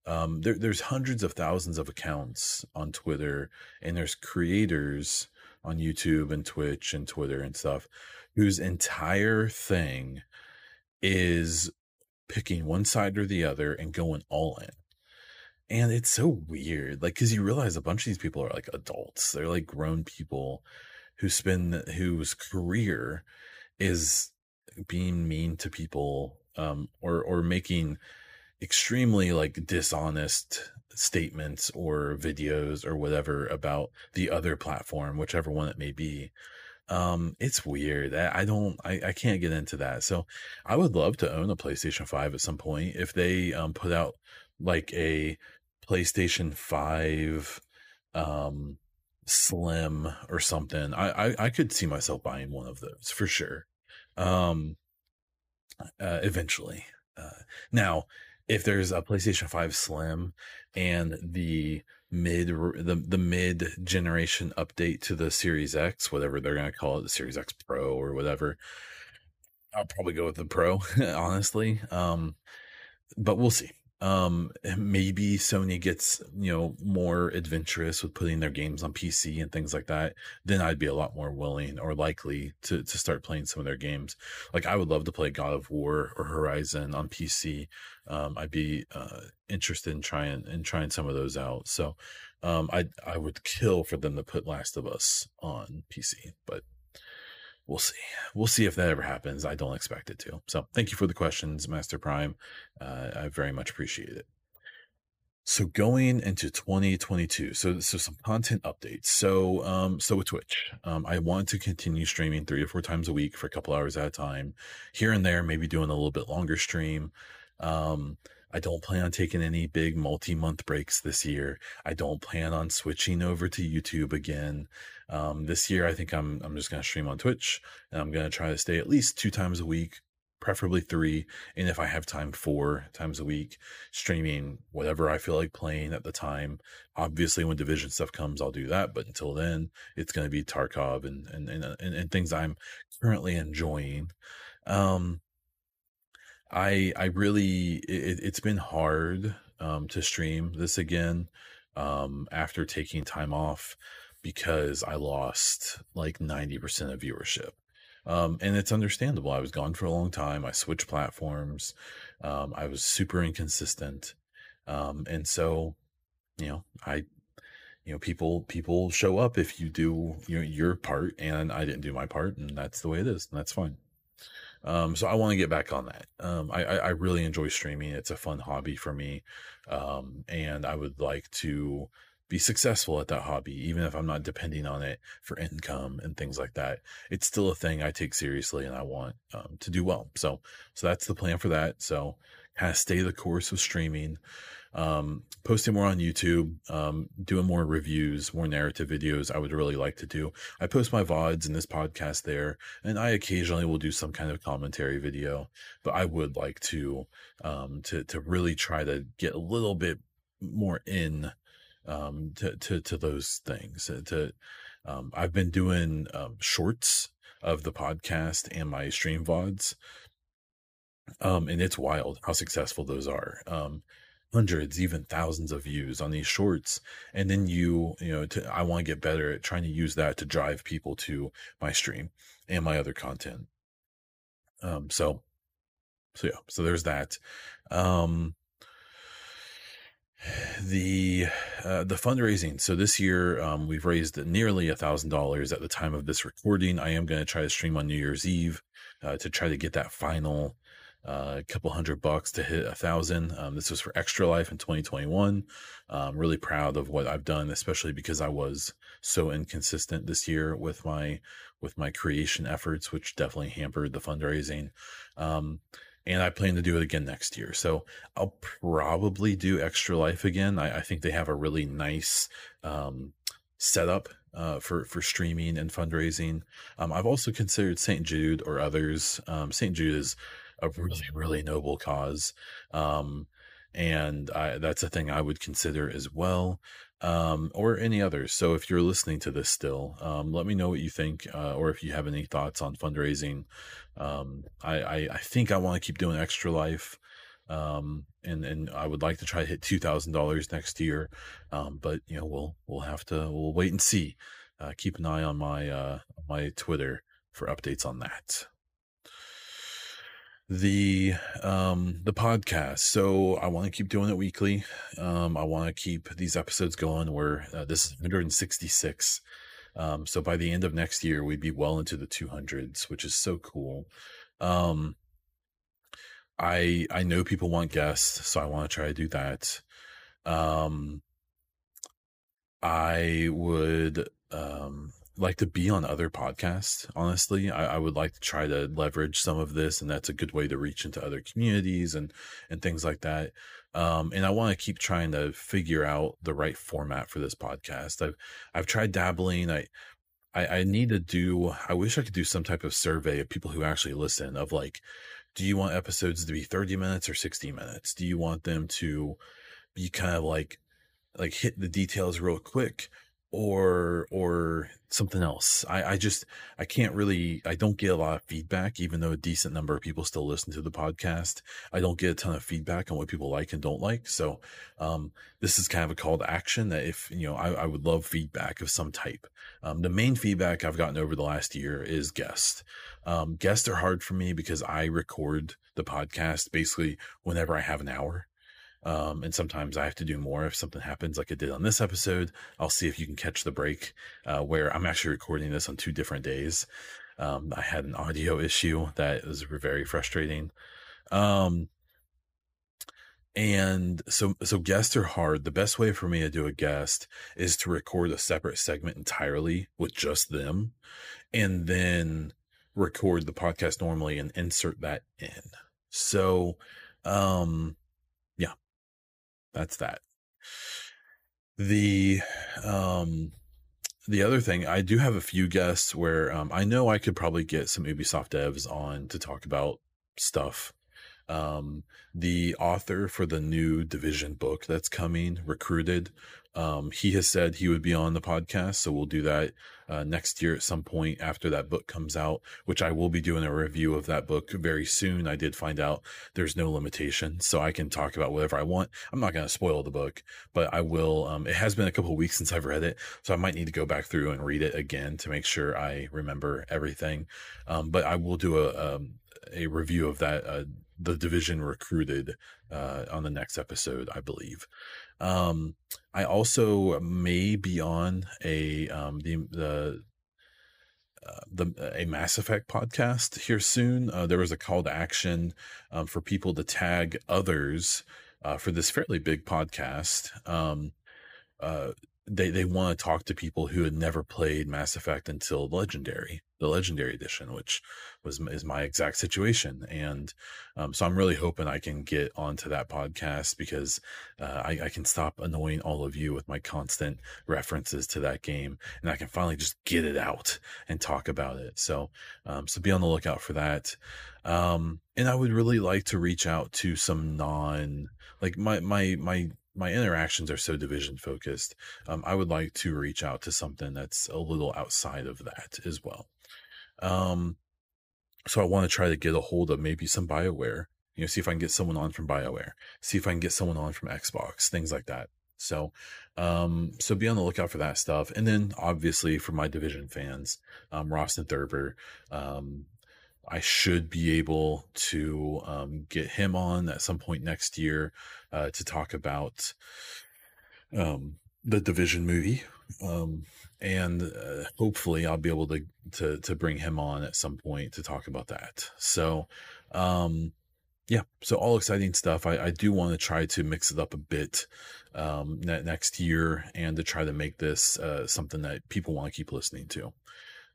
There's hundreds of thousands of accounts on Twitter, and there's creators on YouTube and Twitch and Twitter and stuff whose entire thing is picking one side or the other and going all in. And it's so weird, like, because you realize a bunch of these people are like adults. They're like grown people whose career is being mean to people, or making extremely like dishonest statements or videos or whatever about the other platform, whichever one it may be. It's weird. I can't get into that. So I would love to own a PlayStation 5 at some point. If they put out like a PlayStation 5 Slim or something, I could see myself buying one of those for sure. Eventually. Now, if there's a PlayStation 5 Slim and the mid generation update to the Series X, whatever they're going to call it, the Series X Pro or whatever, I'll probably go with the Pro, honestly. But we'll see. Maybe Sony gets, you know, more adventurous with putting their games on PC and things like that. Then I'd be a lot more willing or likely to start playing some of their games. Like I would love to play God of War or Horizon on PC. I'd be interested in trying some of those out. So I would kill for them to put Last of Us on PC, but we'll see. We'll see if that ever happens. I don't expect it to. So thank you for the questions, Master Prime. I very much appreciate it. So going into 2022, so some content updates. So with Twitch, I want to continue streaming 3 to 4 times a week for a couple hours at a time. Here and there, maybe doing a little bit longer stream. I don't plan on taking any big multi-month breaks this year. I don't plan on switching over to YouTube again. This year, I think I'm just going to stream on Twitch, and I'm going to try to stay at least 2 times a week, preferably 3. And if I have time, 4 times a week, streaming whatever I feel like playing at the time. Obviously, when Division stuff comes, I'll do that. But until then, it's going to be Tarkov and things I'm currently enjoying. I really, it's been hard to stream this again after taking time off, because I lost like 90% of viewership. And it's understandable. I was gone for a long time. I switched platforms. I was super inconsistent. And so, you know, people show up if you do your part, and I didn't do my part, and that's the way it is. And that's fine. So I want to get back on that. I really enjoy streaming. It's a fun hobby for me. And I would like to be successful at that hobby, even if I'm not depending on it for income and things like that. It's still a thing I take seriously, and I want to do well. So that's the plan for that. So kind of stay the course with streaming, posting more on YouTube, doing more reviews, more narrative videos. I would really like to do. I post my VODs and this podcast there, and I occasionally will do some kind of commentary video, but I would like to really try to get a little bit more in, to those things. I've been doing, shorts of the podcast and my stream VODs. And it's wild how successful those are. Hundreds, even thousands of views on these shorts. And then I want to get better at trying to use that to drive people to my stream and my other content. So there's that. The fundraising. So this year, we've raised nearly $1,000 at the time of this recording. I am going to try to stream on New Year's Eve, to try to get that final, couple $100 to hit 1,000. This was for Extra Life in 2021. I'm really proud of what I've done, especially because I was so inconsistent this year with my creation efforts, which definitely hampered the fundraising. And I plan to do it again next year. So I'll probably do Extra Life again. I think they have a really nice setup for streaming and fundraising. I've also considered St. Jude or others. St. Jude is a really, really noble cause. And that's a thing I would consider as well. Or any others. So if you're listening to this still, let me know what you think, or if you have any thoughts on fundraising. I think I want to keep doing Extra Life. And I would like to try to hit $2,000 next year. But you know, we'll wait and see. Keep an eye on my Twitter for updates on that. The podcast. So I want to keep doing it weekly. I want to keep these episodes going. Where this is 166. So by the end of next year, we'd be well into the 200s, which is so cool. I know people want guests, so I want to try to do that. I would, like to be on other podcasts. Honestly, I would like to try to leverage some of this, and that's a good way to reach into other communities and things like that. And I want to keep trying to figure out the right format for this podcast. I've tried dabbling. I need to do, I wish I could do some type of survey of people who actually listen, of like, do you want episodes to be 30 minutes or 60 minutes? Do you want them to be kind of like hit the details real quick? or something else. I can't really, I don't get a lot of feedback, even though a decent number of people still listen to the podcast. I don't get a ton of feedback on what people like and don't like. So, this is kind of a call to action that if, you know, I would love feedback of some type. The main feedback I've gotten over the last year is guests. Guests are hard for me because I record the podcast basically whenever I have an hour. And sometimes I have to do more if something happens like I did on this episode. I'll see if you can catch the break, where I'm actually recording this on 2 different days. I had an audio issue that was very frustrating. And so guests are hard. The best way for me to do a guest is to record a separate segment entirely with just them and then record the podcast normally and insert that in. So, that's that. The other thing, I do have a few guests where I know I could probably get some Ubisoft devs on to talk about stuff. The author for the new Division book that's coming, Recruited, he has said he would be on the podcast. So we'll do that next year at some point after that book comes out, which I will be doing a review of that book very soon. I did find out there's no limitation, so I can talk about whatever I want. I'm not going to spoil the book, but I will. It has been a couple of weeks since I've read it, so I might need to go back through and read it again to make sure I remember everything. But I will do a review of that, the Division Recruited, on the next episode, I believe. I also may be on a Mass Effect podcast here soon. There was a call to action, for people to tag others, for this fairly big podcast. They want to talk to people who had never played Mass Effect until Legendary, the Legendary Edition, which is my exact situation. And so I'm really hoping I can get onto that podcast because I can stop annoying all of you with my constant references to that game, and I can finally just get it out and talk about it. So, so be on the lookout for that. And I would really like to reach out to some my interactions are so Division focused. I would like to reach out to something that's a little outside of that as well. So I want to try to get a hold of maybe some BioWare, see if I can get someone on from BioWare, see if I can get someone on from Xbox, things like that. So, so be on the lookout for that stuff. And then obviously for my Division fans, Ross and Thurber, I should be able to get him on at some point next year to talk about the Division movie. And hopefully I'll be able to bring him on at some point to talk about that. So, so all exciting stuff. I do want to try to mix it up a bit next year and to try to make this something that people want to keep listening to.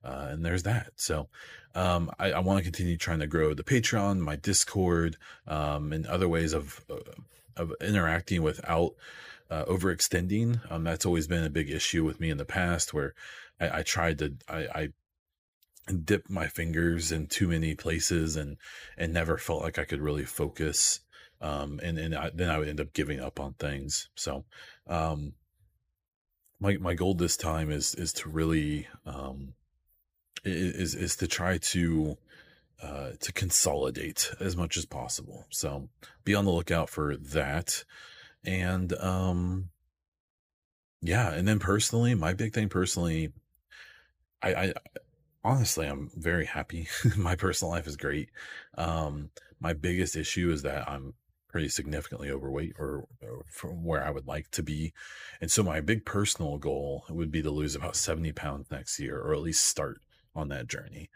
And there's that. So, I want to continue trying to grow the Patreon, my Discord, and other ways of interacting without, overextending. That's always been a big issue with me in the past where I tried to, I dipped my fingers in too many places and never felt like I could really focus. Then I would end up giving up on things. So, my goal this time is to really, is to try to consolidate as much as possible. So be on the lookout for that. And, and then personally, my big thing personally, I honestly, I'm very happy. My personal life is great. My biggest issue is that I'm pretty significantly overweight or from where I would like to be. And so my big personal goal would be to lose about 70 pounds next year, or at least start on that journey.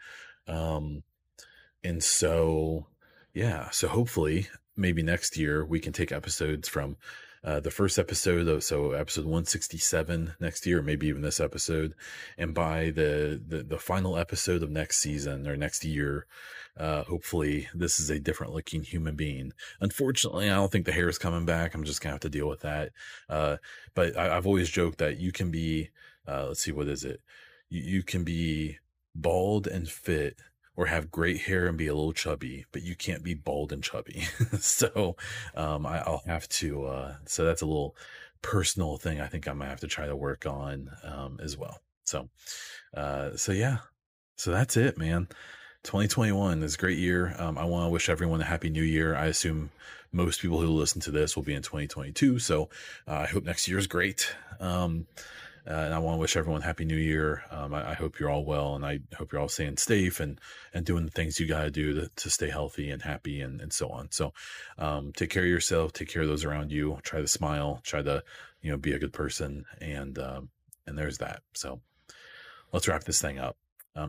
So hopefully maybe next year we can take episodes from, the first episode so episode 167 next year, maybe even this episode. And by the final episode of next season or next year, hopefully this is a different looking human being. Unfortunately, I don't think the hair is coming back. I'm just gonna have to deal with that. But I've always joked that you can be, let's see, what is it? You can be bald and fit or have great hair and be a little chubby, but you can't be bald and chubby. So I'll have to, so that's a little personal thing I think I might have to try to work on as well. So, yeah, so that's it, man. 2021 is a great year. I want to wish everyone a happy new year. I assume most people who listen to this will be in 2022. So I hope next year is great. And I want to wish everyone happy new year. I hope you're all well, and I hope you're all staying safe and doing the things you got to do to stay healthy and happy and so on. So take care of yourself, take care of those around you, try to smile, try to, you know, be a good person. And there's that. So let's wrap this thing up.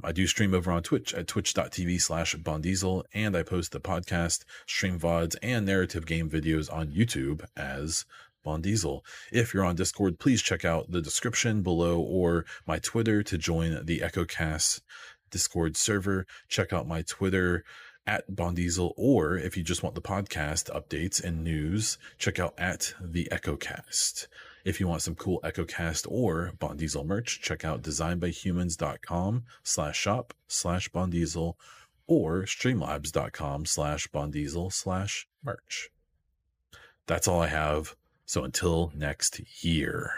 I do stream over on Twitch at twitch.tv/BaunDiesel, and I post the podcast, stream VODs, and narrative game videos on YouTube as Baun Diesel. If you're on Discord, please check out the description below or my Twitter to join the EchoCast Discord server. Check out my Twitter at Baun Diesel, or if you just want the podcast updates and news, check out at the EchoCast. If you want some cool EchoCast or Baun Diesel merch, check out designbyhumans.com/shop/BaunDiesel or streamlabs.com/BaunDiesel/merch. That's all I have. So until next year.